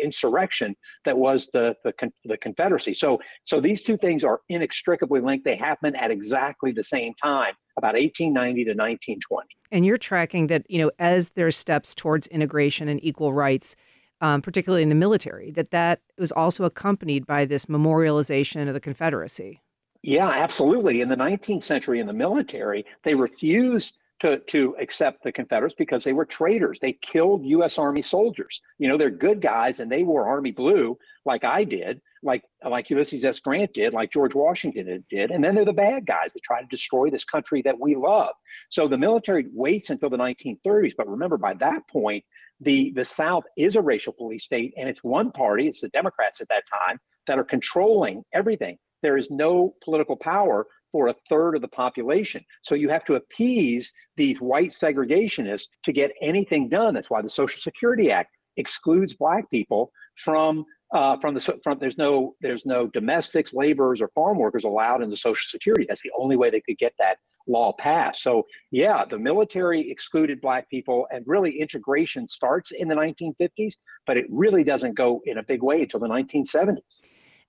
insurrection that was the the, con- the Confederacy. So so these two things are inextricably linked. They happen at exactly the same time. about eighteen ninety to nineteen twenty. And you're tracking that, you know, as there's steps towards integration and equal rights, um, particularly in the military, that that was also accompanied by this memorialization of the Confederacy. Yeah, absolutely. In the nineteenth century, in the military, they refused to, to accept the Confederates because they were traitors. They killed U S Army soldiers. You know, they're good guys, and they wore Army blue like I did, like, like Ulysses S. Grant did, like George Washington did. And then they're the bad guys that try to destroy this country that we love. So the military waits until the nineteen thirties. But remember, by that point, the, the South is a racial police state, and it's one party, it's the Democrats at that time, that are controlling everything. There is no political power for a third of the population. So you have to appease these white segregationists to get anything done. That's why the Social Security Act excludes black people from uh, from the from. There's no there's no domestics, laborers, or farm workers allowed in the Social Security. That's the only way they could get that law passed. So yeah, the military excluded black people, and really integration starts in the nineteen fifties, but it really doesn't go in a big way until the nineteen seventies.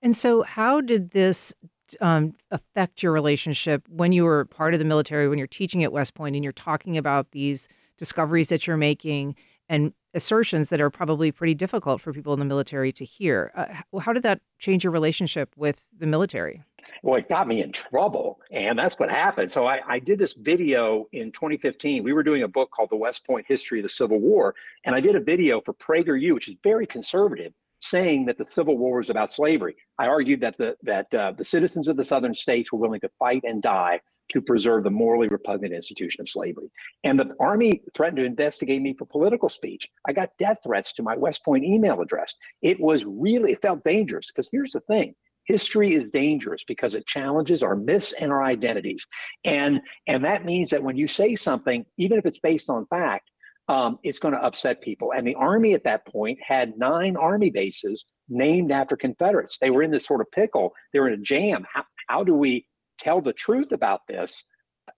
And so how did this um, affect your relationship when you were part of the military, when you're teaching at West Point and you're talking about these discoveries that you're making and assertions that are probably pretty difficult for people in the military to hear? Uh, how did that change your relationship with the military? Well, it got me in trouble, and that's what happened. So I, I did this video in twenty fifteen. We were doing a book called The West Point History of the Civil War, and I did a video for PragerU, which is very conservative, saying that the Civil War was about slavery. I argued that the that uh, the citizens of the southern states were willing to fight and die to preserve the morally repugnant institution of slavery. And the Army threatened to investigate me for political speech. I got death threats to my West Point email address. It was really, it felt dangerous, because here's the thing. History is dangerous because it challenges our myths and our identities. And, and that means that when you say something, even if it's based on fact, Um, it's going to upset people. And the Army at that point had nine Army bases named after Confederates. They were in this sort of pickle. They were in a jam. How, how do we tell the truth about this?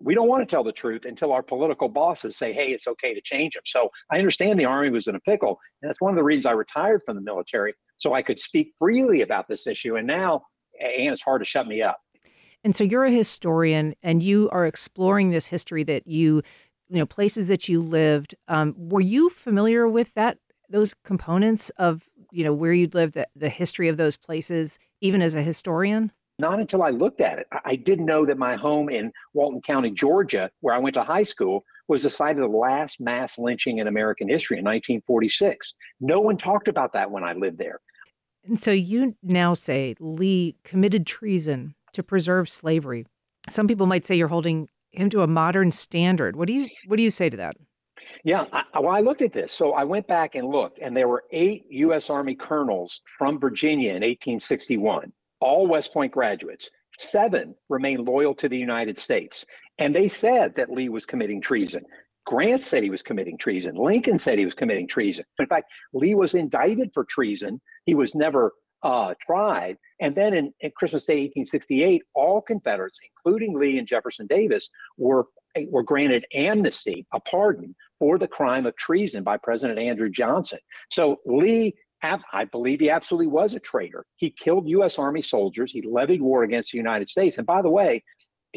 We don't want to tell the truth until our political bosses say, hey, it's okay to change them. So I understand the Army was in a pickle. And that's one of the reasons I retired from the military, so I could speak freely about this issue. And now, and it's hard to shut me up. And so you're a historian, and you are exploring this history that you you know, places that you lived. Um, were you familiar with that, those components of, you know, where you'd lived, the, the history of those places, even as a historian? Not until I looked at it. I, I didn't know that my home in Walton County, Georgia, where I went to high school, was the site of the last mass lynching in American history in nineteen forty-six. No one talked about that when I lived there. And so you now say Lee committed treason to preserve slavery. Some people might say you're holding him to a modern standard. What do you what do you say to that? Yeah, I, well, I looked at this. So I went back and looked, and there were eight U S Army colonels from Virginia in eighteen sixty-one, all West Point graduates. Seven remained loyal to the United States. And they said that Lee was committing treason. Grant said he was committing treason. Lincoln said he was committing treason. In fact, Lee was indicted for treason. He was never Uh, tried. And then in, in Christmas Day, eighteen sixty-eight, all Confederates, including Lee and Jefferson Davis, were were granted amnesty, a pardon, for the crime of treason by President Andrew Johnson. So Lee, I believe he absolutely was a traitor. He killed U S Army soldiers. He levied war against the United States. And by the way,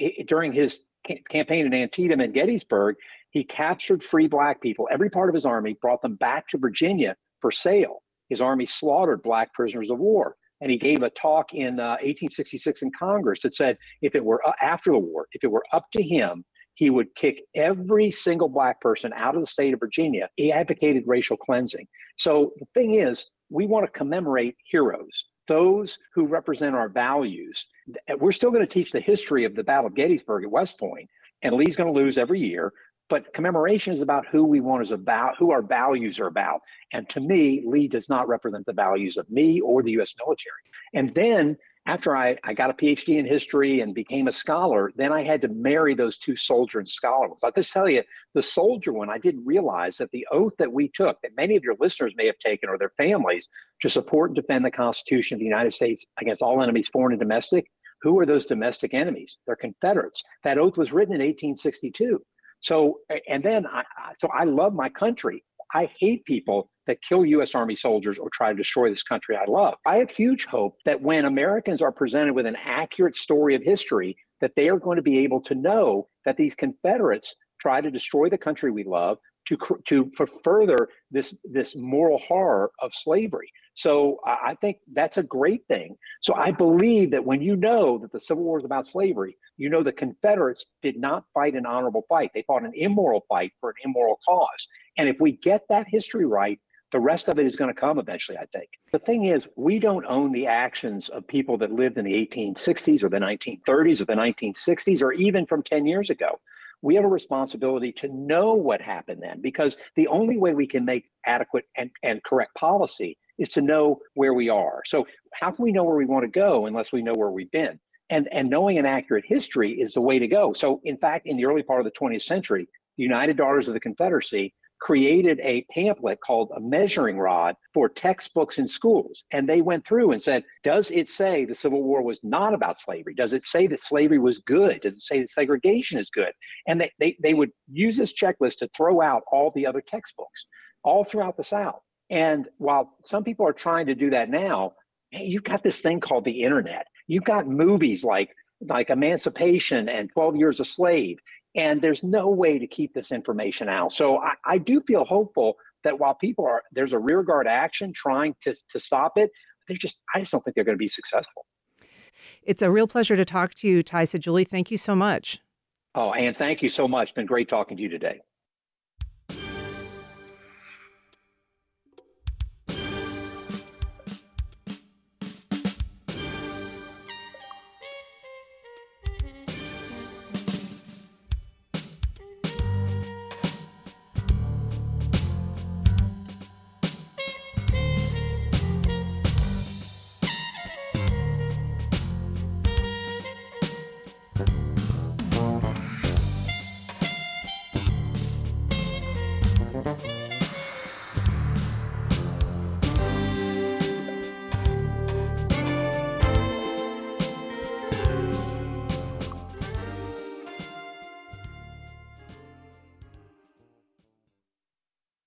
he, during his campaign in Antietam and Gettysburg, he captured free black people. Every part of his army brought them back to Virginia for sale. His army slaughtered black prisoners of war. And he gave a talk in uh, eighteen sixty-six in Congress that said, if it were uh, after the war, if it were up to him, he would kick every single black person out of the state of Virginia. He advocated racial cleansing. So the thing is, we want to commemorate heroes, those who represent our values. We're still going to teach the history of the Battle of Gettysburg at West Point, and Lee's going to lose every year. But commemoration is about who we want is about, who our values are about. And to me, Lee does not represent the values of me or the U S military. And then after I, I got a P H D in history and became a scholar, then I had to marry those two soldier and scholar ones. I'll just tell you, the soldier one, I didn't realize that the oath that we took, that many of your listeners may have taken or their families, to support and defend the Constitution of the United States against all enemies, foreign and domestic. Who are those domestic enemies? They're Confederates. That oath was written in eighteen sixty-two. So, and then, I, so I love my country. I hate people that kill U S Army soldiers or try to destroy this country I love. I have huge hope that when Americans are presented with an accurate story of history, that they are going to be able to know that these Confederates try to destroy the country we love to to for further this this moral horror of slavery. So I think that's a great thing. So I believe that when you know that the Civil War is about slavery, you know the Confederates did not fight an honorable fight. They fought an immoral fight for an immoral cause. And if we get that history right, the rest of it is going to come eventually, I think. The thing is, we don't own the actions of people that lived in the eighteen sixties or the nineteen thirties or the nineteen sixties or even from ten years ago. We have a responsibility to know what happened then, because the only way we can make adequate and, and correct policy is to know where we are. So how can we know where we want to go unless we know where we've been? And, and knowing an accurate history is the way to go. So in fact, in the early part of the twentieth century, the United Daughters of the Confederacy created a pamphlet called A Measuring Rod for textbooks in schools. And they went through and said, does it say the Civil War was not about slavery? Does it say that slavery was good? Does it say that segregation is good? And they, they, they would use this checklist to throw out all the other textbooks all throughout the South. And while some people are trying to do that now, hey, you've got this thing called the internet. You've got movies like, like Emancipation and twelve years a Slave. And there's no way to keep this information out. So I, I do feel hopeful that while people are, there's a rearguard action trying to, to stop it, they're just, I just don't think they're going to be successful. It's a real pleasure to talk to you, Ty Seidule. Thank you so much. Oh, Anne, thank you so much. It's been great talking to you today.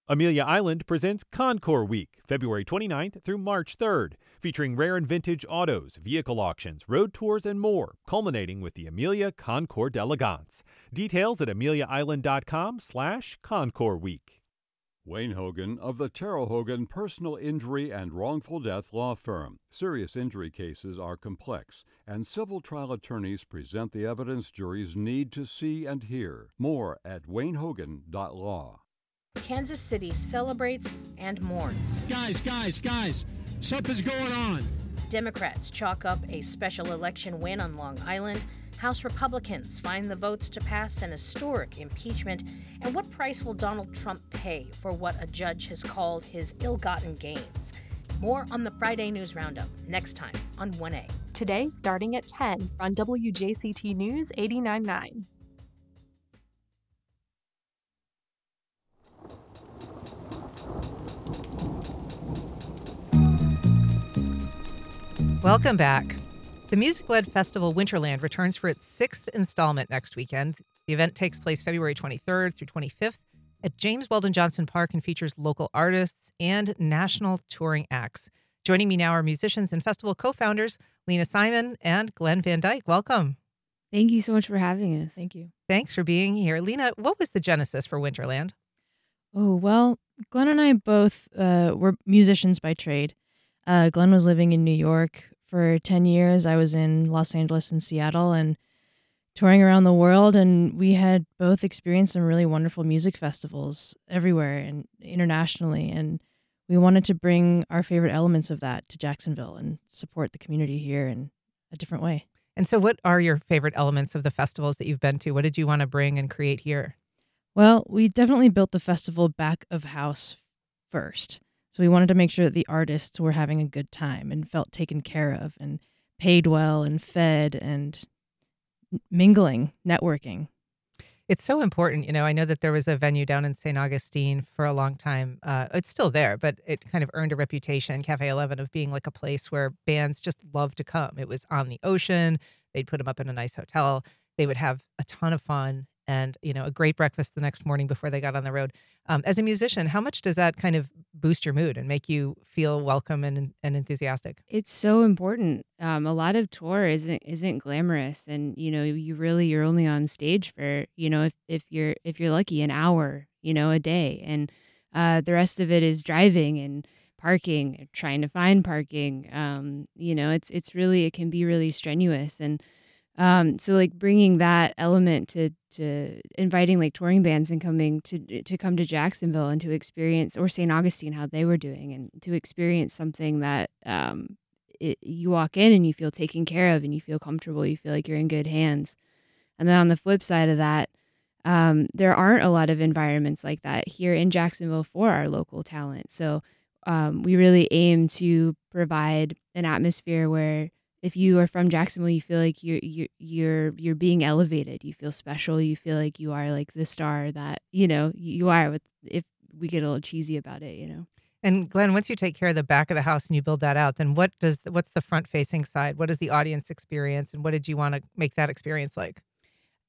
Amelia Island presents Encore Week, February twenty-ninth through March third, featuring rare and vintage autos, vehicle auctions, road tours, and more, culminating with the Amelia Concours d'Elegance. Details at amelia island dot com slash Concours Week. Wayne Hogan of the Terrell Hogan Personal Injury and Wrongful Death Law Firm. Serious injury cases are complex, and civil trial attorneys present the evidence juries need to see and hear. More at wayne hogan dot law. Kansas City celebrates and mourns. Guys, guys, guys, something's going on. Democrats chalk up a special election win on Long Island. House Republicans find the votes to pass an historic impeachment. And what price will Donald Trump pay for what a judge has called his ill-gotten gains? More on the Friday News Roundup next time on one A. Today, starting at ten on W J C T News eighty-nine point nine. Welcome back. The music-led festival Winterland returns for its sixth installment next weekend. The event takes place February twenty-third through twenty-fifth at James Weldon Johnson Park and features local artists and national touring acts. Joining me now are musicians and festival co-founders Lena Simon and Glenn Van Dyke. Welcome. Thank you so much for having us. Thank you. Thanks for being here. Lena, what was the genesis for Winterland? Oh, well, Glenn and I both uh, were musicians by trade. Uh, Glenn was living in New York for ten years. I was in Los Angeles and Seattle and touring around the world. And we had both experienced some really wonderful music festivals everywhere and internationally. And we wanted to bring our favorite elements of that to Jacksonville and support the community here in a different way. And so what are your favorite elements of the festivals that you've been to? What did you want to bring and create here? Well, we definitely built the festival back of house first. So we wanted to make sure that the artists were having a good time and felt taken care of and paid well and fed and mingling, networking. It's so important. You know, I know that there was a venue down in Saint Augustine for a long time. Uh, it's still there, but it kind of earned a reputation, Cafe eleven, of being like a place where bands just loved to come. It was on the ocean. They'd put them up in a nice hotel. They would have a ton of fun. and, you know, a great breakfast the next morning before they got on the road. Um, as a musician, how much does that kind of boost your mood and make you feel welcome and, and enthusiastic? It's so important. Um, a lot of tour isn't isn't glamorous, and you know, you really you're only on stage for, you know, if if you're if you're lucky, an hour, you know, a day, and uh, the rest of it is driving and parking, trying to find parking. Um, you know, it's it's really it can be really strenuous, and Um, so like bringing that element to, to inviting like touring bands and coming to, to come to Jacksonville and to experience, or Saint Augustine, how they were doing, and to experience something that, um, it, you walk in and you feel taken care of and you feel comfortable, you feel like you're in good hands. And then on the flip side of that, um, there aren't a lot of environments like that here in Jacksonville for our local talent. So, um, we really aim to provide an atmosphere where, if you are from Jacksonville, you feel like you're you're you're you're being elevated. You feel special. You feel like you are like the star that, you know, you are. With if we get a little cheesy about it, you know. And Glenn, once you take care of the back of the house and you build that out, then what does what's the front facing side? What does the audience experience, and what did you want to make that experience like?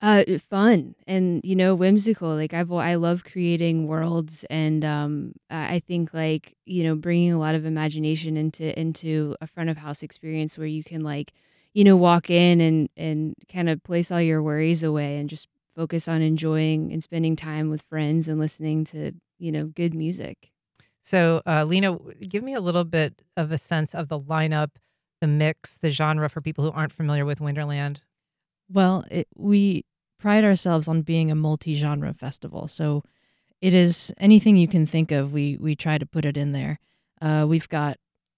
Uh, fun and, you know, whimsical. Like I've I love creating worlds, and um, I think like, you know, bringing a lot of imagination into into a front of house experience where you can like, you know, walk in and and kind of place all your worries away and just focus on enjoying and spending time with friends and listening to, you know, good music. So, uh, Lena, give me a little bit of a sense of the lineup, the mix, the genre for people who aren't familiar with Winterland. Well, it, we pride ourselves on being a multi-genre festival, so it is anything you can think of, we we try to put it in there. Uh, we've got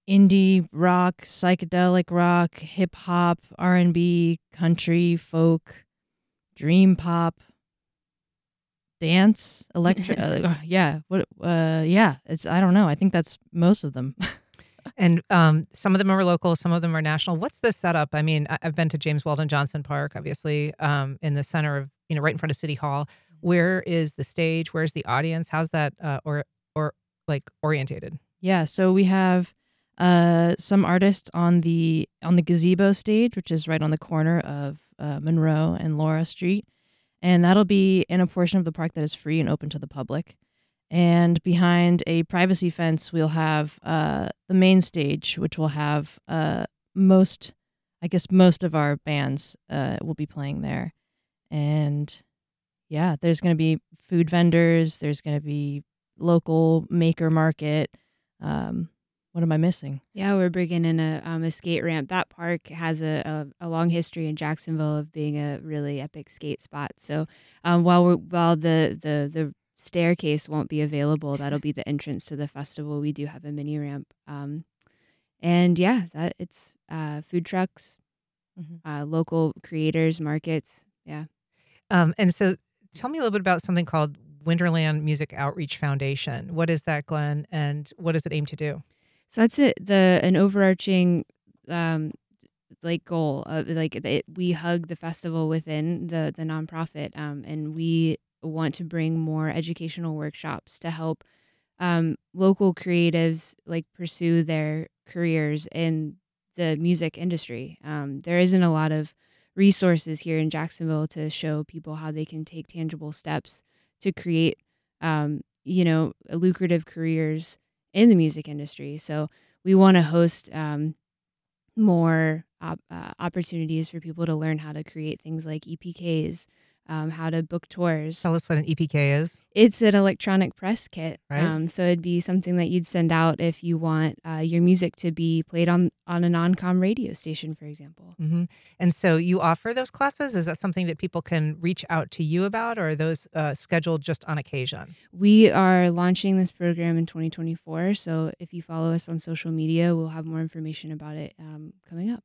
indie rock, psychedelic rock, hip-hop, R and B, country, folk, dream pop, dance, electric, uh, yeah, what, uh, yeah, it's, I don't know, I think that's most of them. And um, some of them are local, some of them are national. What's the setup? I mean, I've been to James Weldon Johnson Park, obviously, um, in the center of, you know, right in front of City Hall. Where is the stage? Where's the audience? How's that uh, or or like orientated? Yeah, so we have uh, some artists on the on the gazebo stage, which is right on the corner of uh, Monroe and Laura Street, and that'll be in a portion of the park that is free and open to the public. And behind a privacy fence, we'll have uh, the main stage, which will have uh, most, I guess most of our bands uh, will be playing there. And yeah, there's going to be food vendors. There's going to be local maker market. Um, what am I missing? Yeah, we're bringing in a, um, a skate ramp. That park has a, a, a long history in Jacksonville of being a really epic skate spot. So um, while we're, while the, the, the staircase won't be available, that'll be the entrance to the festival. We do have a mini ramp, um, and yeah, that it's uh, food trucks, mm-hmm. uh, local creators, markets, yeah. Um, and so, tell me a little bit about something called Winterland Music Outreach Foundation. What is that, Glenn, and what does it aim to do? So that's it. The an overarching um, like goal of like it, we hug the festival within the the nonprofit, um, and we want to bring more educational workshops to help um, local creatives like pursue their careers in the music industry. Um, there isn't a lot of resources here in Jacksonville to show people how they can take tangible steps to create, um, you know, lucrative careers in the music industry. So we want to host um, more op- uh, opportunities for people to learn how to create things like E P Ks, Um, how to book tours. Tell us what an E P K is. It's an electronic press kit. Right. Um, so it'd be something that you'd send out if you want uh, your music to be played on, on a non-com radio station, for example. Mm-hmm. And so you offer those classes? Is that something that people can reach out to you about, or are those uh, scheduled just on occasion? We are launching this program in twenty twenty-four. So if you follow us on social media, we'll have more information about it um, coming up.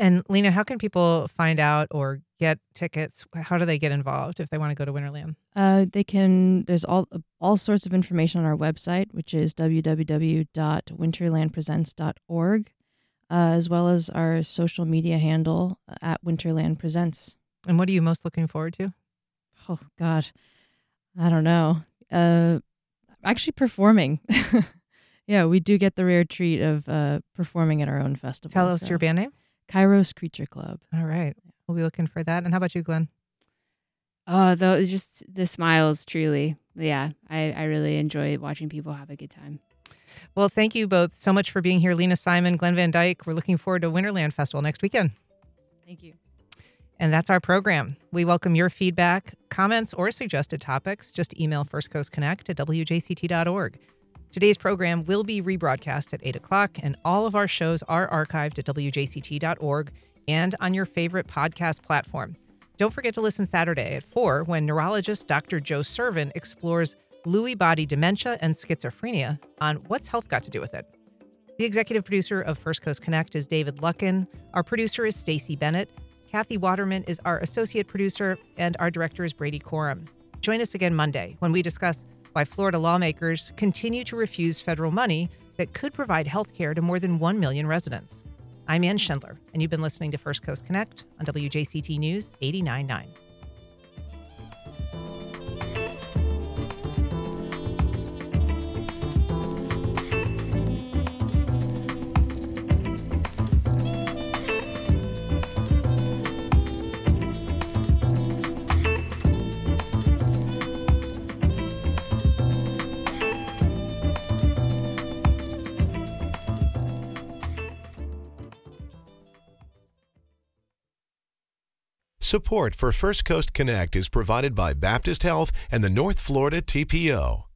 And Lena, how can people find out or get tickets? How do they get involved if they want to go to Winterland? Uh, they can. There's all all sorts of information on our website, which is w w w dot winterland presents dot org, uh, as well as our social media handle at Winterland Presents. And what are you most looking forward to? Oh God, I don't know. Uh, actually, performing. Yeah, we do get the rare treat of uh, performing at our own festival. Tell us so. Your band name. Kairos Creature Club. All right. We'll be looking for that. And how about you, Glenn? Oh, those just the smiles, truly. Yeah, I, I really enjoy watching people have a good time. Well, thank you both so much for being here. Lena Simon, Glenn Van Dyke. We're looking forward to Winterland Festival next weekend. Thank you. And that's our program. We welcome your feedback, comments, or suggested topics. Just email First Coast Connect at W J C T dot org. Today's program will be rebroadcast at eight o'clock, and all of our shows are archived at W J C T dot org and on your favorite podcast platform. Don't forget to listen Saturday at four when neurologist Doctor Joe Servin explores Lewy body dementia and schizophrenia on What's Health Got to Do with It? The executive producer of First Coast Connect is David Luckin. Our producer is Stacey Bennett. Kathy Waterman is our associate producer, and our director is Brady Corum. Join us again Monday when we discuss why Florida lawmakers continue to refuse federal money that could provide health care to more than one million residents. I'm Ann Schindler, and you've been listening to First Coast Connect on W J C T News eighty-nine point nine. Support for First Coast Connect is provided by Baptist Health and the North Florida T P O.